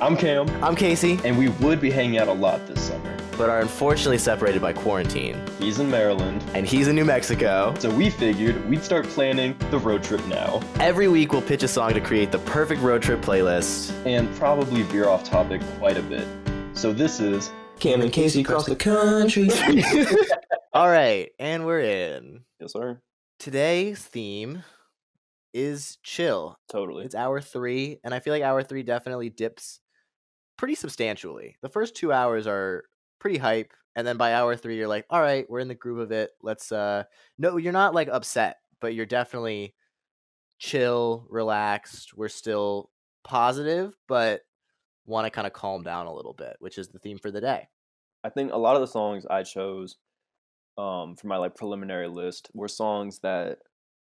I'm Cam. I'm Casey. And we would be hanging out a lot this summer, but are unfortunately separated by quarantine. He's in Maryland. And he's in New Mexico. So we figured we'd start planning the road trip now. Every week we'll pitch a song to create the perfect road trip playlist. And probably veer off topic quite a bit. So this is Cam and Casey across the country. All right, and we're in. Yes, sir. Today's theme is chill. Totally. It's hour three, and I feel like hour three definitely dips pretty substantially. The first 2 hours are pretty hype, and then by hour three you're like, all right, we're in the groove of it. Let's no, you're not like upset, but you're definitely chill, relaxed. We're still positive, but want to kind of calm down a little bit, which is the theme for the day. I think a lot of the songs I chose for my like preliminary list were songs that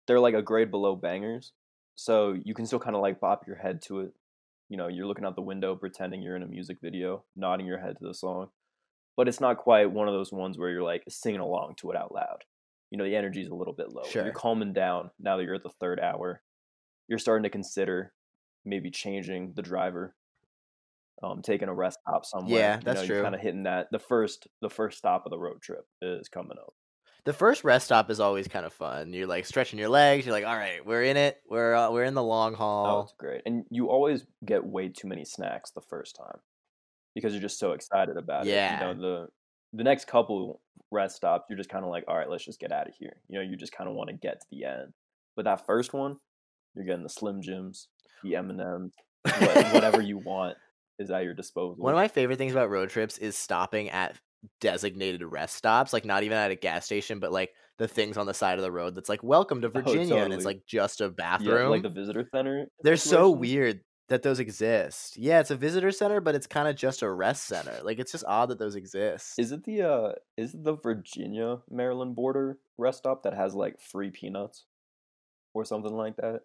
they're like a grade below bangers, so you can still kind of like bop your head to it. You know, you're looking out the window pretending you're in a music video, nodding your head to the song, but it's not quite one of those ones where you're like singing along to it out loud. You know, the energy's a little bit low. Sure. You're calming down now that you're at the third hour. You're starting to consider maybe changing the driver, taking a rest stop somewhere. Yeah, that's true. You're kind of hitting that. The first stop of the road trip is coming up. The first rest stop is always kind of fun. You're like stretching your legs. You're like, all right, we're in it. We're in the long haul. Oh, it's great. And you always get way too many snacks the first time because you're just so excited about it. You know, the next couple rest stops, you're just kind of like, all right, let's just get out of here. You know, you just kind of want to get to the end. But that first one, you're getting the Slim Jims, the M&Ms, whatever you want is at your disposal. One of my favorite things about road trips is stopping at designated rest stops, like not even at a gas station, but like the things on the side of the road that's like, welcome to Virginia. Oh, totally. And it's like just a bathroom. Yeah, like the visitor center. They're so weird that those exist. Yeah, it's a visitor center, but it's kind of just a rest center. Like, it's just odd that those exist. Is it the Virginia Maryland border rest stop that has like free peanuts or something like that?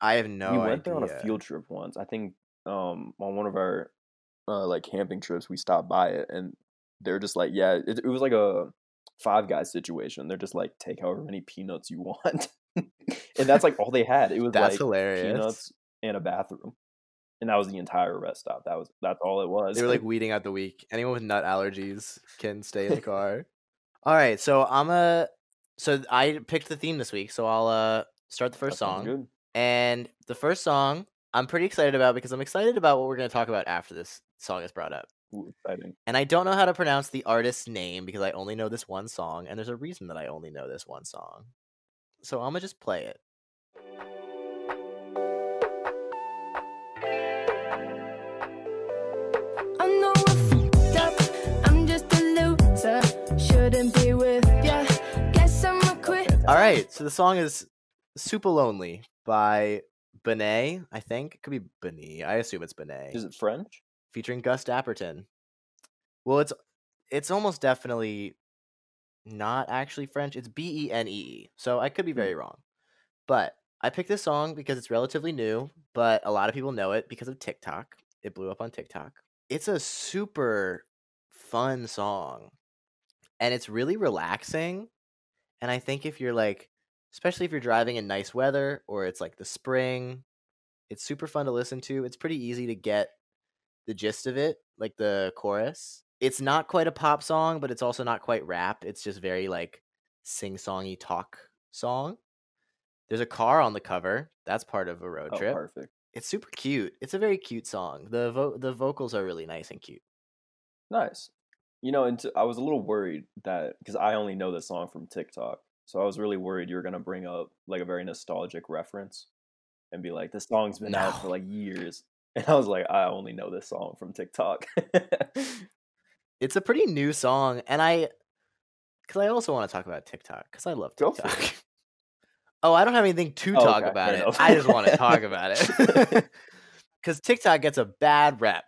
I have no idea. We went there on a field trip once. I think on one of our like camping trips, we stopped by it, and they're just like, yeah, it was like a Five Guys situation. They're just like, take however many peanuts you want. And that's like all they had. It was that's like hilarious. Peanuts and a bathroom. And that was the entire rest stop. That's all it was. They were like weeding out the weak. Anyone with nut allergies can stay in the car. All right. So I picked the theme this week. So I'll start the first song. Good. And the first song I'm pretty excited about because I'm excited about what we're going to talk about after this song is brought up. Ooh, exciting. And I don't know how to pronounce the artist's name because I only know this one song, and there's a reason that I only know this one song. So I'm going to just play it. I know I fucked up. I'm just a loser. Shouldn't be with ya. Guess I'm a quit. All right, so the song is Super Lonely by Benet, I think. It could be Benet. I assume it's Benet. Is it French? Featuring Gus Dapperton. Well, it's almost definitely not actually French. It's Benee. So I could be very wrong. But I picked this song because it's relatively new, but a lot of people know it because of TikTok. It blew up on TikTok. It's a super fun song. And it's really relaxing. And I think if you're like, especially if you're driving in nice weather or it's like the spring, it's super fun to listen to. It's pretty easy to get the gist of it, like the chorus. It's not quite a pop song, but it's also not quite rap. It's just very like sing-songy talk song. There's a car on the cover. That's part of a road trip. Perfect. It's super cute. It's a very cute song. The vocals are really nice and cute. Nice. You know, and I was a little worried that because I only know this song from TikTok, so I was really worried you were gonna bring up like a very nostalgic reference and be like, this song's been out for like years. And I was like, I only know this song from TikTok. It's a pretty new song. And because I also want to talk about TikTok, because I love TikTok. Oh, I don't have anything to talk about it. I just want to talk about it. Because TikTok gets a bad rep.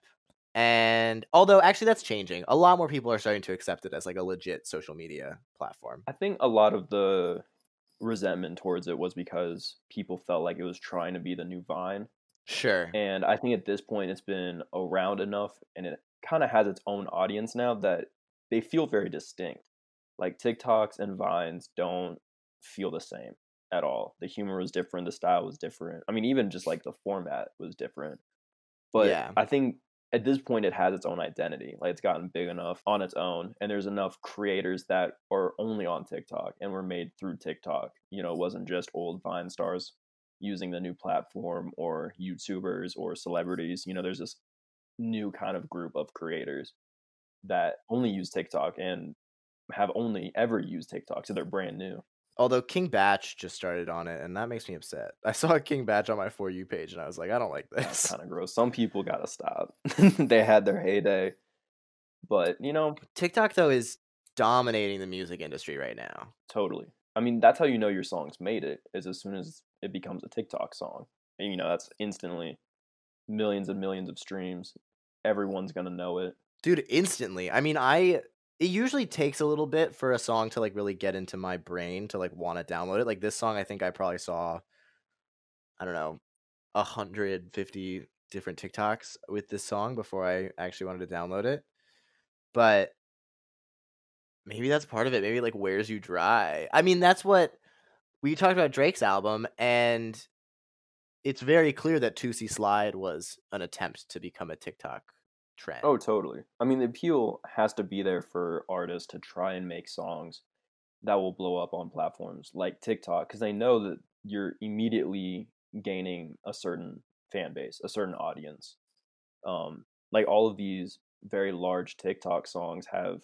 And although actually that's changing. A lot more people are starting to accept it as like a legit social media platform. I think a lot of the resentment towards it was because people felt like it was trying to be the new Vine. Sure. And I think at this point it's been around enough and it kind of has its own audience now that they feel very distinct. Like TikToks and Vines don't feel the same at all. The humor was different. The style was different. I mean, even just like the format was different. But yeah. I think at this point it has its own identity. Like, it's gotten big enough on its own, and there's enough creators that are only on TikTok and were made through TikTok. You know, it wasn't just old Vine stars using the new platform or YouTubers or celebrities. You know, there's this new kind of group of creators that only use TikTok and have only ever used TikTok, so they're brand new. Although King Batch just started on it, and that makes me upset. I saw King Batch on my For You page, and I was like, I don't like this. That's kind of gross. Some people gotta stop. They had their heyday. But, you know, TikTok, though, is dominating the music industry right now. Totally. I mean, that's how you know your song's made it, is as soon as it becomes a TikTok song. And, you know, that's instantly millions and millions of streams. Everyone's gonna know it. Dude, instantly. I mean, it usually takes a little bit for a song to, like, really get into my brain to, like, want to download it. Like, this song, I think I probably saw, I don't know, 150 different TikToks with this song before I actually wanted to download it. But maybe that's part of it. Maybe, like, wears you dry. I mean, that's what we talked about Drake's album, and it's very clear that 2C Slide was an attempt to become a TikTok trend. Oh, totally. I mean, the appeal has to be there for artists to try and make songs that will blow up on platforms like TikTok, because they know that you're immediately gaining a certain fan base, a certain audience. Like, all of these very large TikTok songs have,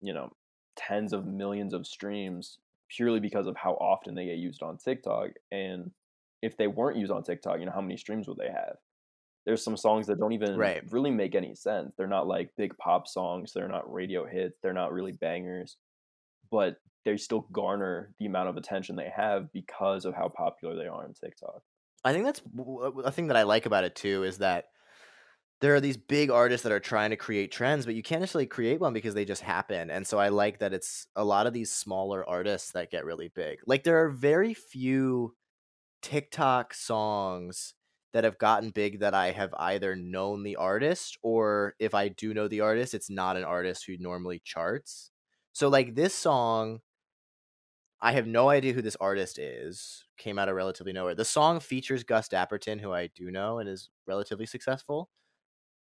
you know, tens of millions of streams purely because of how often they get used on TikTok. And if they weren't used on TikTok, you know, how many streams would they have? There's some songs that don't even really make any sense. They're not like big pop songs. They're not radio hits. They're not really bangers, but they still garner the amount of attention they have because of how popular they are on TikTok. I think that's a thing that I like about it too, is that there are these big artists that are trying to create trends, but you can't necessarily create one because they just happen. And so I like that it's a lot of these smaller artists that get really big. Like, there are very few TikTok songs that have gotten big that I have either known the artist, or if I do know the artist, it's not an artist who normally charts. So, like, this song, I have no idea who this artist is, came out of relatively nowhere. The song features Gus Dapperton, who I do know and is relatively successful.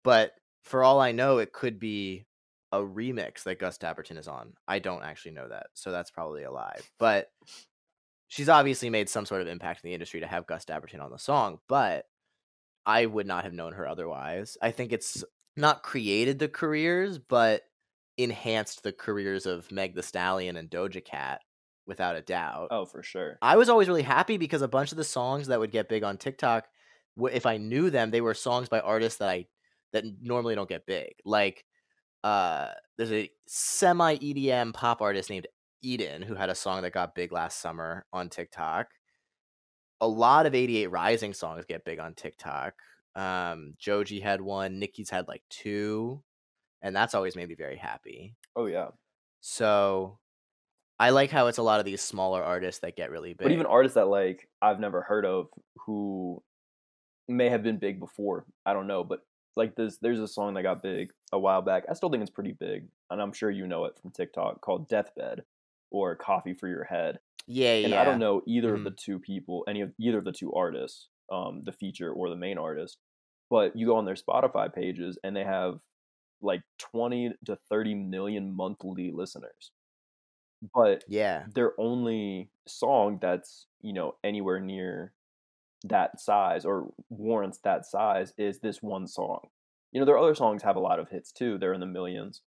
But for all I know, it could be a remix that Gus Dapperton is on. I don't actually know that, so that's probably a lie. But she's obviously made some sort of impact in the industry to have Gus Dapperton on the song, but I would not have known her otherwise. I think it's not created the careers, but enhanced the careers of Meg Thee Stallion and Doja Cat, without a doubt. Oh, for sure. I was always really happy because a bunch of the songs that would get big on TikTok, if I knew them, they were songs by artists that normally don't get big. Like, there's a semi-EDM pop artist named Eden who had a song that got big last summer on TikTok. A lot of 88 Rising songs get big on TikTok. Joji had one. Nikki's had like two. And that's always made me very happy. Oh, yeah. So I like how it's a lot of these smaller artists that get really big. But even artists that, like, I've never heard of who may have been big before, I don't know. But, like, there's a song that got big a while back. I still think it's pretty big. And I'm sure you know it from TikTok, called Deathbed or Coffee for Your Head. Yeah. I don't know either of the two people, either of the two artists, the feature or the main artist. But you go on their Spotify pages and they have like 20 to 30 million monthly listeners. But yeah, their only song that's, you know, anywhere near that size or warrants that size is this one song. You know, their other songs have a lot of hits too. They're in the millions.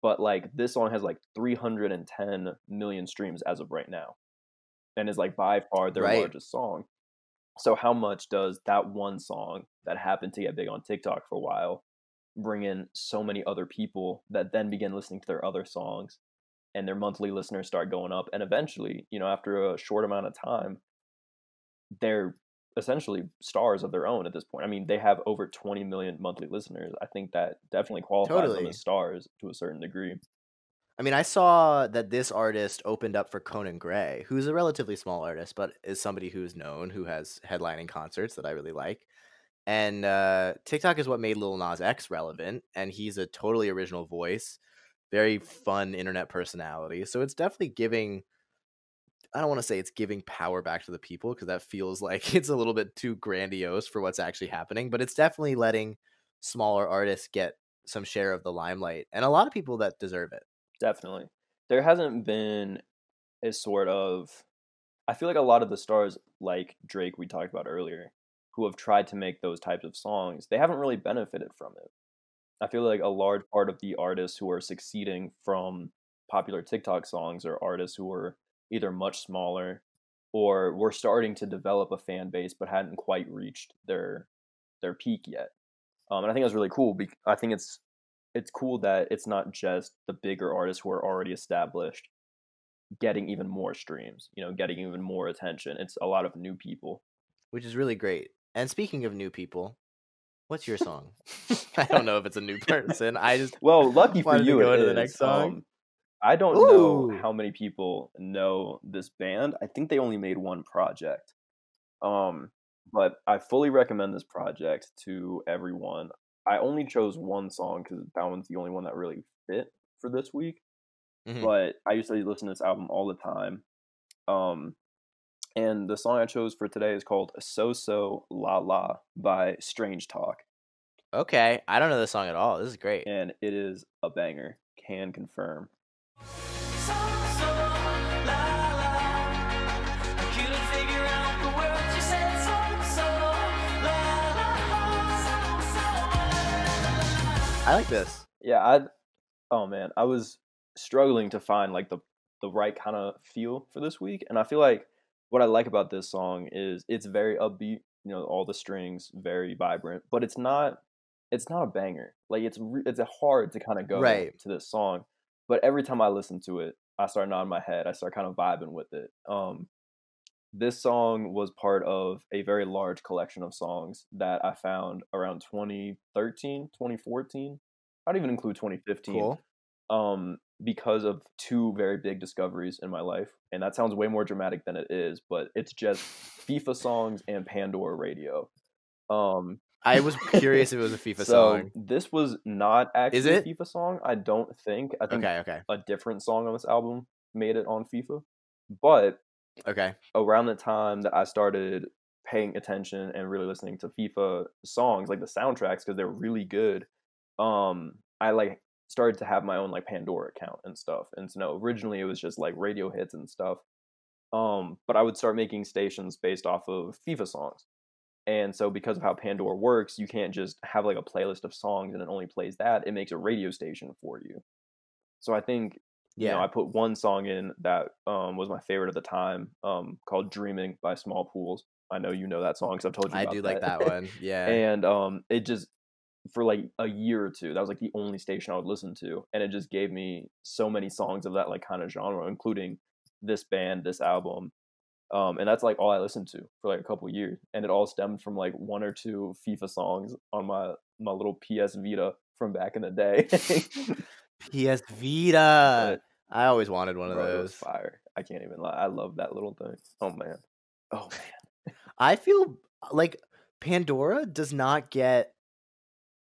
But like, this song has like 310 million streams as of right now, and is like by far their largest song. So how much does that one song that happened to get big on TikTok for a while bring in so many other people that then begin listening to their other songs, and their monthly listeners start going up, and eventually, you know, after a short amount of time, they're essentially stars of their own at this point. I mean, they have over 20 million monthly listeners. I think that definitely qualifies them as stars to a certain degree. I mean, I saw that this artist opened up for Conan Gray, who's a relatively small artist, but is somebody who's known, who has headlining concerts that I really like. And TikTok is what made Lil Nas X relevant, and he's a totally original voice, very fun internet personality. So it's definitely giving, I don't want to say it's giving power back to the people, because that feels like it's a little bit too grandiose for what's actually happening, but it's definitely letting smaller artists get some share of the limelight, and a lot of people that deserve it. Definitely. There hasn't been a sort of, I feel like a lot of the stars like Drake we talked about earlier, who have tried to make those types of songs, they haven't really benefited from it. I feel like a large part of the artists who are succeeding from popular TikTok songs are artists who are either much smaller or were starting to develop a fan base but hadn't quite reached their peak yet. And I think that's really cool. I think it's cool that it's not just the bigger artists who are already established getting even more streams, you know, getting even more attention. It's a lot of new people, which is really great. And speaking of new people, what's your song? I don't know if it's a new person. I just well, lucky for you, it is. The next song. I don't know how many people know this band. I think they only made one project, but I fully recommend this project to everyone. I only chose one song because that one's the only one that really fit for this week. Mm-hmm. But I used to listen to this album all the time. And the song I chose for today is called So So La La by Strange Talk. Okay, I don't know this song at all. This is great. And it is a banger. Can confirm. I like this. Yeah, oh man, I was struggling to find like the right kind of feel for this week, and I feel like what I like about this song is it's very upbeat, you know, all the strings very vibrant, but it's not a banger. Like it's hard to kind of go right to this song, but every time I listen to it, I start nodding my head, I start kind of vibing with it. This song was part of a very large collection of songs that I found around 2013, 2014. I'd even include 2015. Cool. Because of two very big discoveries in my life, and that sounds way more dramatic than it is, but it's just FIFA songs and Pandora radio. I was curious if it was a FIFA song. This was not actually a FIFA song, I don't think. I think a different song on this album made it on FIFA, but around the time that I started paying attention and really listening to FIFA songs, like the soundtracks, because they're really good, I like started to have my own like Pandora account and stuff. And so no, originally it was just like radio hits and stuff. But I would start making stations based off of FIFA songs. And so because of how Pandora works, you can't just have like a playlist of songs and it only plays that. It makes a radio station for you. So I think, you know, I put one song in that was my favorite at the time, called Dreaming by Small Pools. I know you know that song because I've told you about that. I do like that one. Yeah. And it just, for like a year or two, that was like the only station I would listen to, and it just gave me so many songs of that like kind of genre, including this band, this album, and that's like all I listened to for like a couple of years, and it all stemmed from like one or two FIFA songs on my little PS Vita from back in the day. PS Vita, I always wanted one of those. Fire! I can't even lie, I love that little thing. Oh man, I feel like Pandora does not get,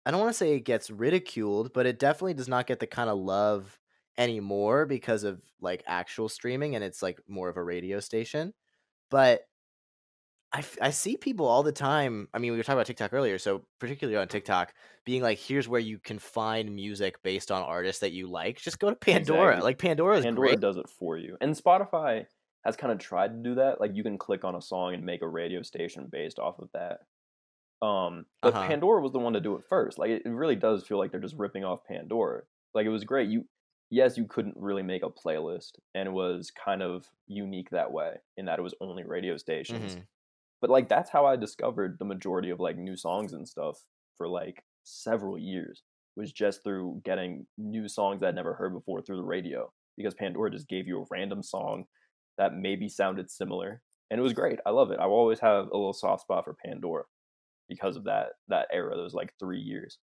I don't want to say it gets ridiculed, but it definitely does not get the kind of love anymore because of like actual streaming, and it's like more of a radio station. But I see people all the time. I mean, we were talking about TikTok earlier, so particularly on TikTok, being like, here's where you can find music based on artists that you like. Just go to Pandora. Exactly. Like Pandora does it for you. And Spotify has kind of tried to do that. Like you can click on a song and make a radio station based off of that. But Pandora was the one to do it first. Like it really does feel like they're just ripping off Pandora. Like it was great. You couldn't really make a playlist, and it was kind of unique that way in that it was only radio stations. Mm-hmm. But like that's how I discovered the majority of like new songs and stuff for like several years, was just through getting new songs I'd never heard before through the radio, because Pandora just gave you a random song that maybe sounded similar, and it was great. I love it. I always have a little soft spot for Pandora because of that era, those like 3 years.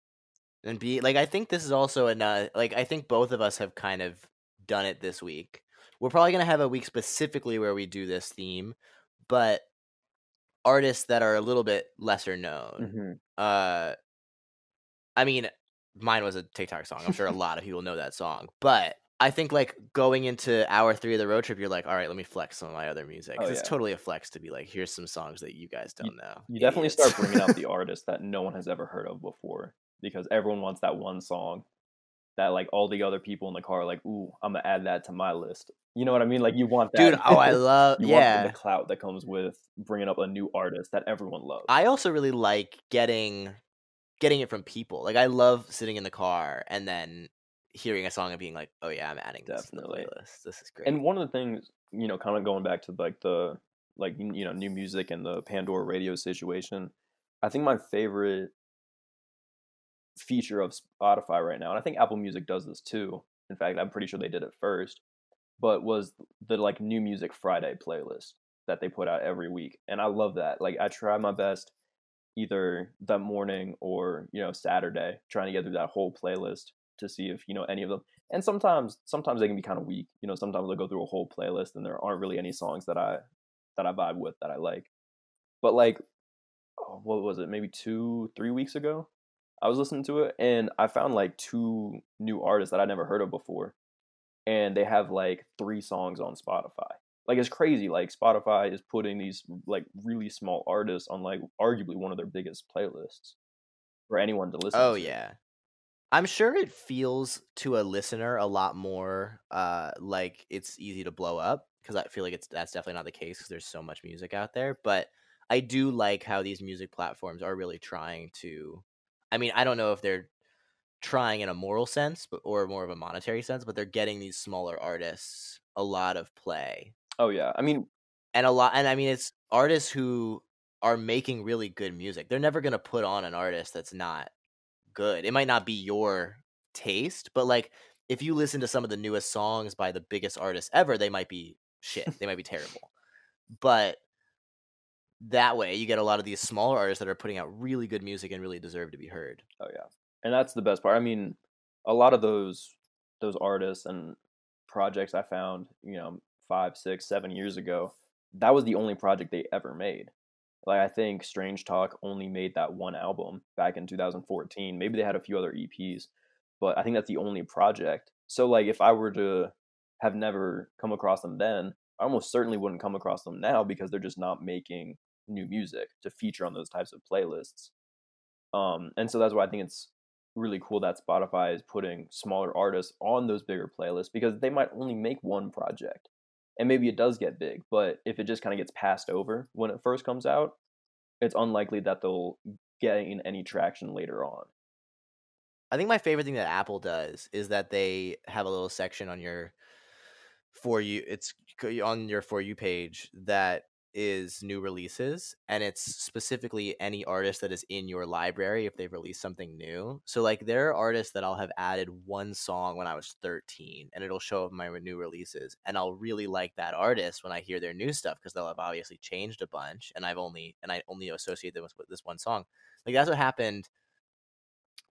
And I think this is also another, like I think both of us have kind of done it this week. We're probably gonna have a week specifically where we do this theme, but artists that are a little bit lesser known. Mm-hmm. I mean, mine was a TikTok song. I'm sure a lot of people know that song, but I think like going into hour three of the road trip, you're like, all right, let me flex some of my other music. It's totally a flex to be like, here's some songs that you guys don't know. You definitely start bringing out the artists that no one has ever heard of before. because everyone wants that one song that like all the other people in the car are like, ooh, I'm gonna add that to my list. You know what I mean? Like you want that. Dude, oh, I love want the clout that comes with bringing up a new artist that everyone loves. I also really like getting it from people. Like I love sitting in the car and then hearing a song and being like, oh yeah, I'm adding this to the playlist. This is great. And one of the things, you know, kind of going back to like the you know, new music and the Pandora radio situation, I think my favorite feature of Spotify right now, and I think Apple Music does this too, in fact I'm pretty sure they did it first, but was the like New Music Friday playlist that they put out every week. And I love that. Like I try my best either that morning or, you know, Saturday, trying to get through that whole playlist to see if, you know, any of them. And sometimes they can be kind of weak, you know, sometimes they'll go through a whole playlist and there aren't really any songs that I vibe with that I like. But like, oh, what was it, maybe 2-3 weeks ago, I was listening to it and I found like 2 new artists that I never heard of before, and they have like 3 songs on Spotify. Like it's crazy. Like Spotify is putting these like really small artists on like arguably one of their biggest playlists for anyone to listen to. Oh yeah, I'm sure it feels to a listener a lot more like it's easy to blow up, because I feel like that's definitely not the case, because there's so much music out there. But I do like how these music platforms are really trying to, I mean, I don't know if they're trying in a moral sense, but or more of a monetary sense, but they're getting these smaller artists a lot of play. Oh yeah, I mean, and it's artists who are making really good music. They're never gonna put on an artist that's not good. It might not be your taste, but like if you listen to some of the newest songs by the biggest artists ever, they might be shit. They might be terrible, but that way you get a lot of these smaller artists that are putting out really good music and really deserve to be heard. Oh yeah, and that's the best part. I mean, a lot of those artists and projects I found, you know, 5, 6, 7 years ago, that was the only project they ever made. Like I think Strange Talk only made that one album back in 2014. Maybe they had a few other EPs, but I think that's the only project. So like if I were to have never come across them then, I almost certainly wouldn't come across them now, because they're just not making new music to feature on those types of playlists. And so that's why I think it's really cool that Spotify is putting smaller artists on those bigger playlists, because they might only make one project and maybe it does get big, but if it just kind of gets passed over when it first comes out, it's unlikely that they'll get in any traction later on. I think my favorite thing that Apple does is that they have a little section on your For You, it's on your For You page that is new releases, and it's specifically any artist that is in your library if they've released something new. So like there are artists that I'll have added one song when I was 13 and it'll show up my new releases, and I'll really like that artist when I hear their new stuff, because they'll have obviously changed a bunch and I only associate them with this one song. Like that's what happened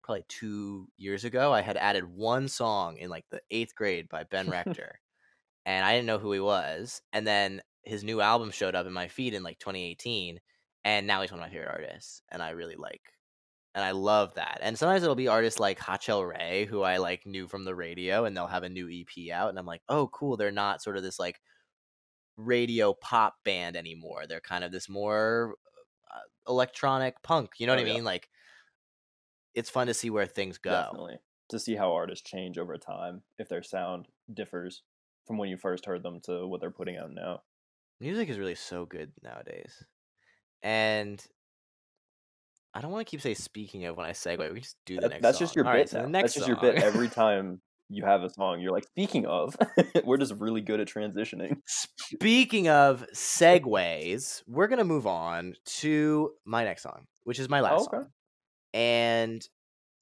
probably 2 years ago. I had added one song in like the 8th grade by Ben Rector and I didn't know who he was, and then his new album showed up in my feed in like 2018, and now he's one of my favorite artists, and I really like, and I love that. And sometimes it'll be artists like Hachelle Rae, who I like knew from the radio, and they'll have a new EP out, and I'm like, oh cool, they're not sort of this like radio pop band anymore, they're kind of this more electronic punk, you know what I mean? Like it's fun to see where things go. Definitely, to see how artists change over time, if their sound differs from when you first heard them to what they're putting out now. Music is really so good nowadays. And I don't want to keep speaking of when I segue. We can just do the next song. Just your all bit. Right, so that's just your bit every time you have a song. You're like, speaking of. We're just really good at transitioning. Speaking of segues, we're going to move on to my next song, which is my last song. And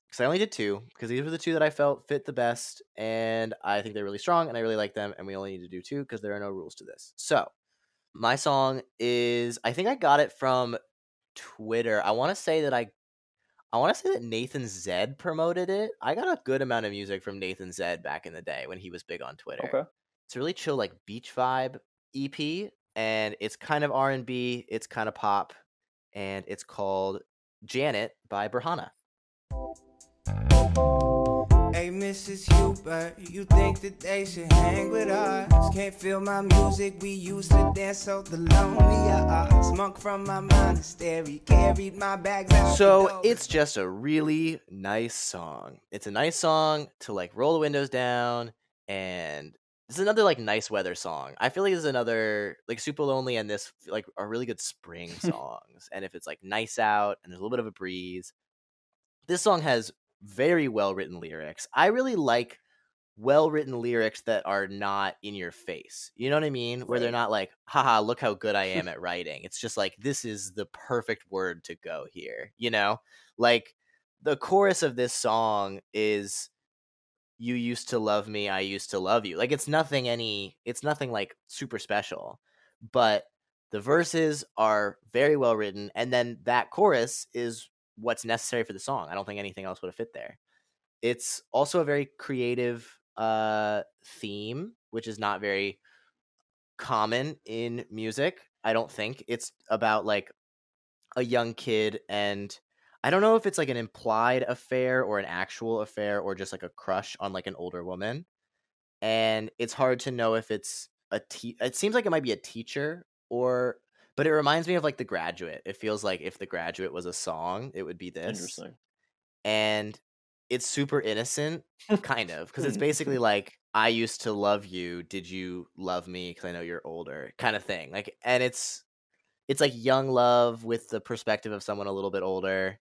because I only did 2, because these were the 2 that I felt fit the best. And I think they're really strong and I really like them. And we only need to do 2 because there are no rules to this. So my song is, I think I got it from Twitter. I want to say that Nathan Zed promoted it. I got a good amount of music from Nathan Zed back in the day when he was big on Twitter. Okay. It's a really chill, like beach vibe EP, and it's kind of R&B, it's kind of pop, and it's called Janet by Burhana. Amen. Mrs. Huber. You think that they should hang with us? Can't feel my music. We used to dance so the lonely are. Smunk from my monastery. Carried my bags out. So it's just a really nice song. It's a nice song to like roll the windows down, and it's another like nice weather song. I feel like there's another like Super Lonely and this like are really good spring songs. And if it's like nice out and there's a little bit of a breeze, this song has very well written lyrics. I really like well written lyrics that are not in your face. You know what I mean? Where they're not like, haha, look how good I am at writing. It's just like, this is the perfect word to go here. You know, like the chorus of this song is, you used to love me, I used to love you. Like it's nothing like super special, but the verses are very well written. And then that chorus is what's necessary for the song. I don't think anything else would have fit there. It's also a very creative theme, which is not very common in music. I don't think it's about like a young kid, and I don't know if it's like an implied affair or an actual affair or just like a crush on like an older woman. And it's hard to know if it's it seems like it might be a teacher or, but it reminds me of like The Graduate. It feels like if The Graduate was a song, it would be this. Interesting. And it's super innocent, kind of, because it's basically like, I used to love you. Did you love me? Because I know you're older, kind of thing. Like, and it's like young love with the perspective of someone a little bit older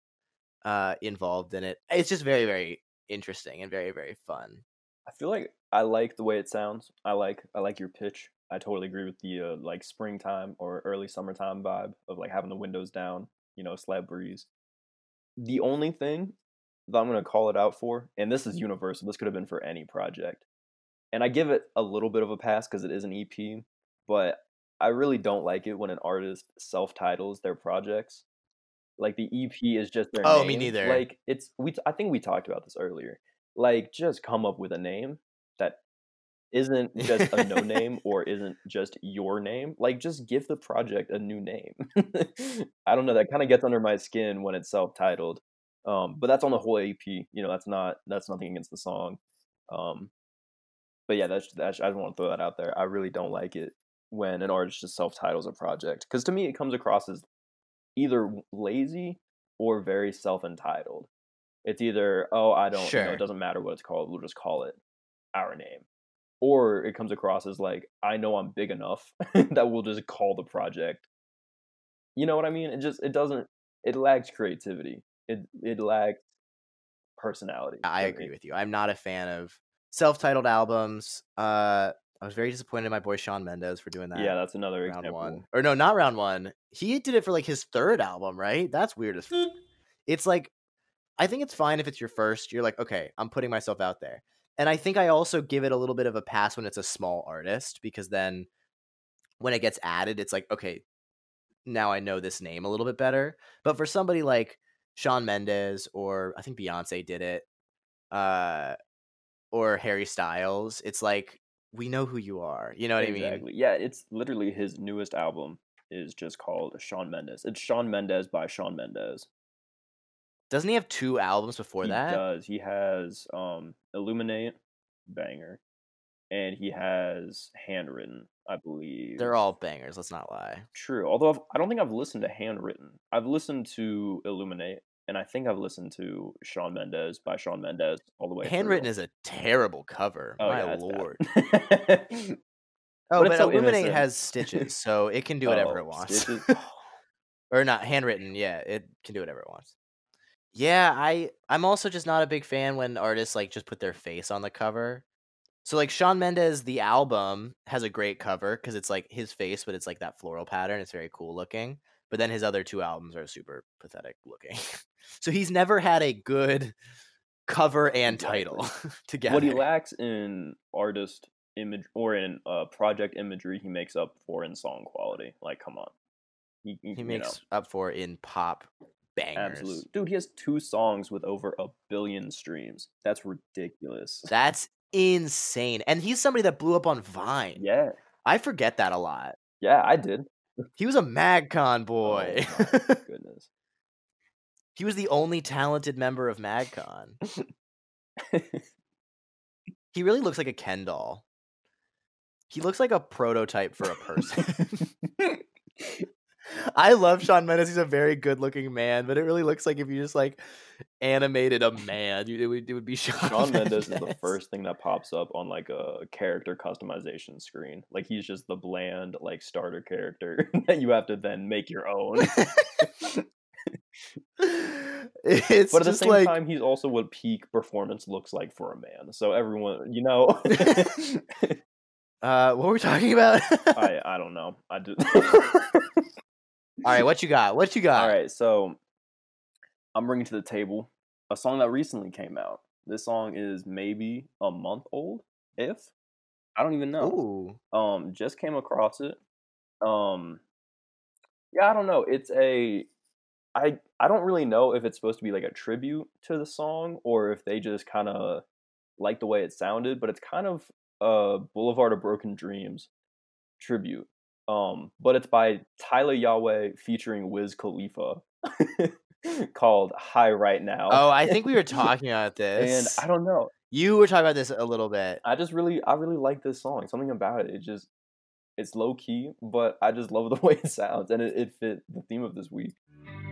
involved in it. It's just very, very interesting and very, very fun. I feel like I like the way it sounds. I like your pitch. I totally agree with the like springtime or early summertime vibe of like having the windows down, you know, slight breeze. The only thing that I'm going to call it out for, and this is universal, this could have been for any project, and I give it a little bit of a pass because it is an EP, but I really don't like it when an artist self-titles their projects. Like the EP is just their name. Oh, me neither. Like I think we talked about this earlier. Like just come up with a name that isn't just a no name or isn't just your name. Like just give the project a new name. I don't know. That kind of gets under my skin when it's self-titled. But that's on the whole EP. You know, that's nothing against the song. But yeah, that's I just want to throw that out there. I really don't like it when an artist just self-titles a project, because to me it comes across as either lazy or very self-entitled. It's either, oh, I don't know, it doesn't matter what it's called, we'll just call it our name, or it comes across as like, I know I'm big enough that we'll just call the project. You know what I mean? It lacks creativity. It lacks personality. I agree with you. I'm not a fan of self-titled albums. I was very disappointed in my boy Shawn Mendes for doing that. Yeah, that's another round example. One. Or no, not round one. He did it for like his third album, right? That's weird as f. It's like, I think it's fine if it's your first. You're like, okay, I'm putting myself out there. And I think I also give it a little bit of a pass when it's a small artist, because then when it gets added, it's like, okay, now I know this name a little bit better. But for somebody like Shawn Mendes, or I think Beyonce did it, or Harry Styles, it's like, we know who you are. You know what I mean? Yeah, it's literally his newest album is just called Shawn Mendes. It's Shawn Mendes by Shawn Mendes. Doesn't he have two albums before that? He does. He has Illuminate, banger, and he has Handwritten, I believe. They're all bangers, let's not lie. True, although I don't think I've listened to Handwritten. I've listened to Illuminate, and I think I've listened to Shawn Mendes by Shawn Mendes all the way through. Handwritten is a terrible cover. Oh, my lord. but Illuminate has stitches, so it can do whatever it wants. Or not, Handwritten, yeah, it can do whatever it wants. Yeah, I'm also just not a big fan when artists like just put their face on the cover. So like Shawn Mendes, the album has a great cover because it's like his face, but it's like that floral pattern. It's very cool looking. But then his other two albums are super pathetic looking. So he's never had a good cover and title together. What he lacks in artist image or in project imagery, he makes up for in song quality. Like, come on. He makes up for in pop bangers. Absolutely. Dude, he has two songs with over 1 billion streams. That's ridiculous. That's insane. And he's somebody that blew up on Vine. Yeah. I forget that a lot. Yeah, I did. He was a MagCon boy. Oh, my goodness. He was the only talented member of MagCon. He really looks like a Ken doll. He looks like a prototype for a person. I love Shawn Mendes. He's a very good-looking man, but it really looks like if you just like animated a man, it would be Shawn Mendes. Is the first thing that pops up on like a character customization screen. Like he's just the bland like starter character that you have to then make your own. But at the same time, he's also what peak performance looks like for a man. So everyone, you know. What were we talking about? I don't know. I do. All right, what you got? All right, so I'm bringing to the table a song that recently came out. This song is maybe a month old, if I don't even know. Ooh. Just came across it. Yeah, I don't know. It's I don't really know if it's supposed to be like a tribute to the song or if they just kind of like the way it sounded, but it's kind of a Boulevard of Broken Dreams tribute. But it's by Tyler Yahweh featuring Wiz Khalifa called High Right Now. Oh, I think we were talking about this. And I don't know. You were talking about this a little bit. I really like this song. Something about it. It's low key, but I just love the way it sounds. And it fit the theme of this week.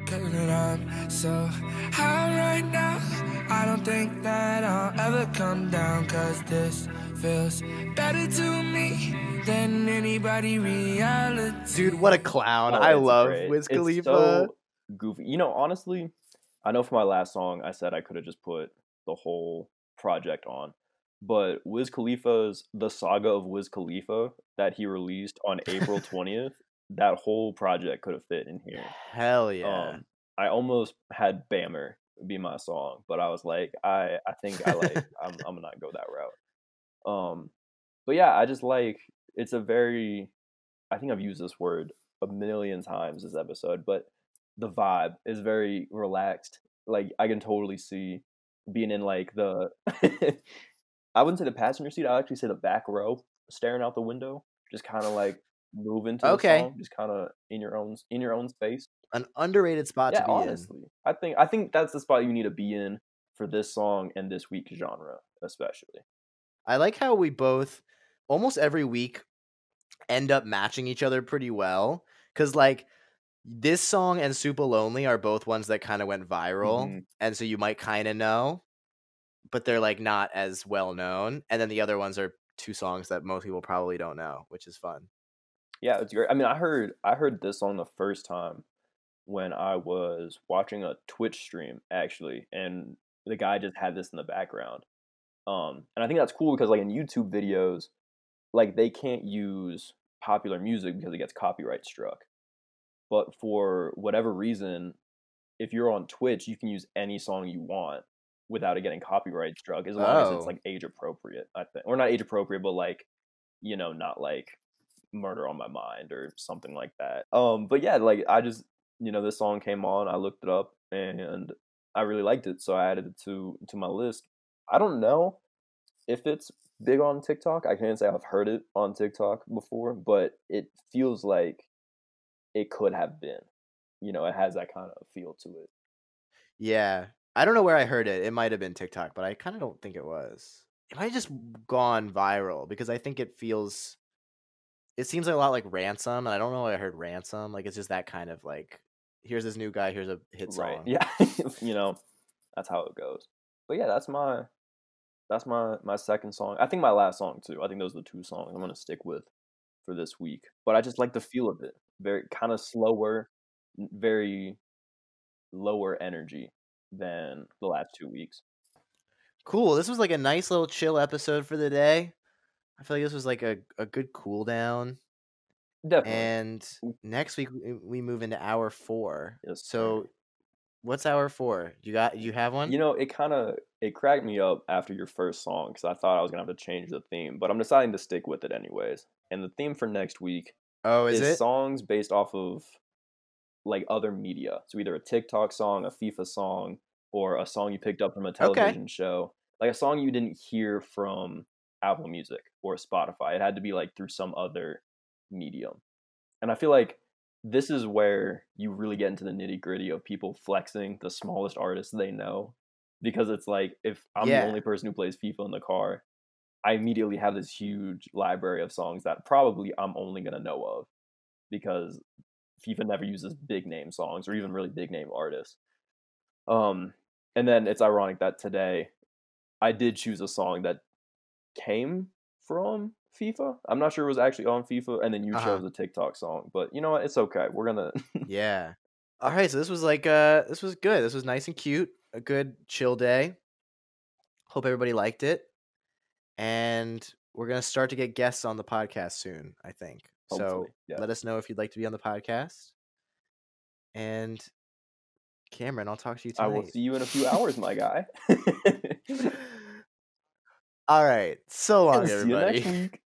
I'm so high right now. I don't think that I'll ever come down, cause this feels better to me than anybody reality. Dude, what a clown. I love Wiz Khalifa. It's so goofy. You know, honestly, I know for my last song I said I could have just put the whole project on, but Wiz Khalifa's The Saga of Wiz Khalifa that he released on April 20th, that whole project could have fit in here. Hell yeah. I almost had Bammer be my song, but I was like, I'm not go that route. But yeah, I just like, it's a very, I think I've used this word a million times this episode, but the vibe is very relaxed. Like I can totally see being in like the I wouldn't say the passenger seat, I'd actually say the back row, staring out the window, just kind of like move into the song, just kind of in your own space. An underrated spot to be honestly. In. I think that's the spot you need to be in for this song and this week's genre, especially. I like how we both almost every week end up matching each other pretty well, because like this song and Super Lonely are both ones that kind of went viral, mm-hmm. and so you might kind of know, but they're like not as well known. And then the other ones are two songs that most people probably don't know, which is fun. Yeah, it's great. I mean, I heard this song the first time when I was watching a Twitch stream, actually, and the guy just had this in the background. And I think that's cool because, like, in YouTube videos, like, they can't use popular music because it gets copyright struck. But for whatever reason, if you're on Twitch, you can use any song you want without it getting copyright struck, as long as it's, like, age-appropriate, I think. Or not age-appropriate, but, like, you know, not, like, Murder on My Mind or something like that. But yeah, like I just, you know, this song came on, I looked it up and I really liked it, so I added it to my list. I don't know if it's big on TikTok. I can't say I've heard it on TikTok before, but it feels like it could have been. You know, it has that kind of feel to it. Yeah. I don't know where I heard it. It might have been TikTok, but I kind of don't think it was. It might have just gone viral because I think it feels... It seems like a lot like Ransom, and I don't know why I heard Ransom. Like, it's just that kind of, like, here's this new guy, here's a hit song. Right, yeah. You know, that's how it goes. But, yeah, that's my second song. I think my last song, too. I think those are the two songs I'm going to stick with for this week. But I just like the feel of it. Very kind of slower, very lower energy than the last 2 weeks. Cool. This was, like, a nice little chill episode for the day. I feel like this was like a good cool down. Definitely. And next week we move into hour 4. Yes. So what's hour 4? You have one? You know, it cracked me up after your first song because I thought I was gonna have to change the theme, but I'm deciding to stick with it anyways. And the theme for next week is songs based off of like other media. So either a TikTok song, a FIFA song, or a song you picked up from a television show, like a song you didn't hear from Apple Music or Spotify. It had to be like through some other medium. And I feel like this is where you really get into the nitty-gritty of people flexing the smallest artists they know, because it's like if I'm the only person who plays FIFA in the car, I immediately have this huge library of songs that probably I'm only going to know of because FIFA never uses big name songs or even really big name artists. And then it's ironic that today I did choose a song that came from FIFA. I'm not sure it was actually on FIFA. And then you chose a TikTok song, but you know what? It's okay. We're going to. Yeah. All right. So this was like, this was good. This was nice and cute. A good chill day. Hope everybody liked it. And we're going to start to get guests on the podcast soon, I think. Hopefully, so let us know if you'd like to be on the podcast. And Cameron, I'll talk to you tonight. I will see you in a few hours, my guy. All right. So long, everybody. See you next week.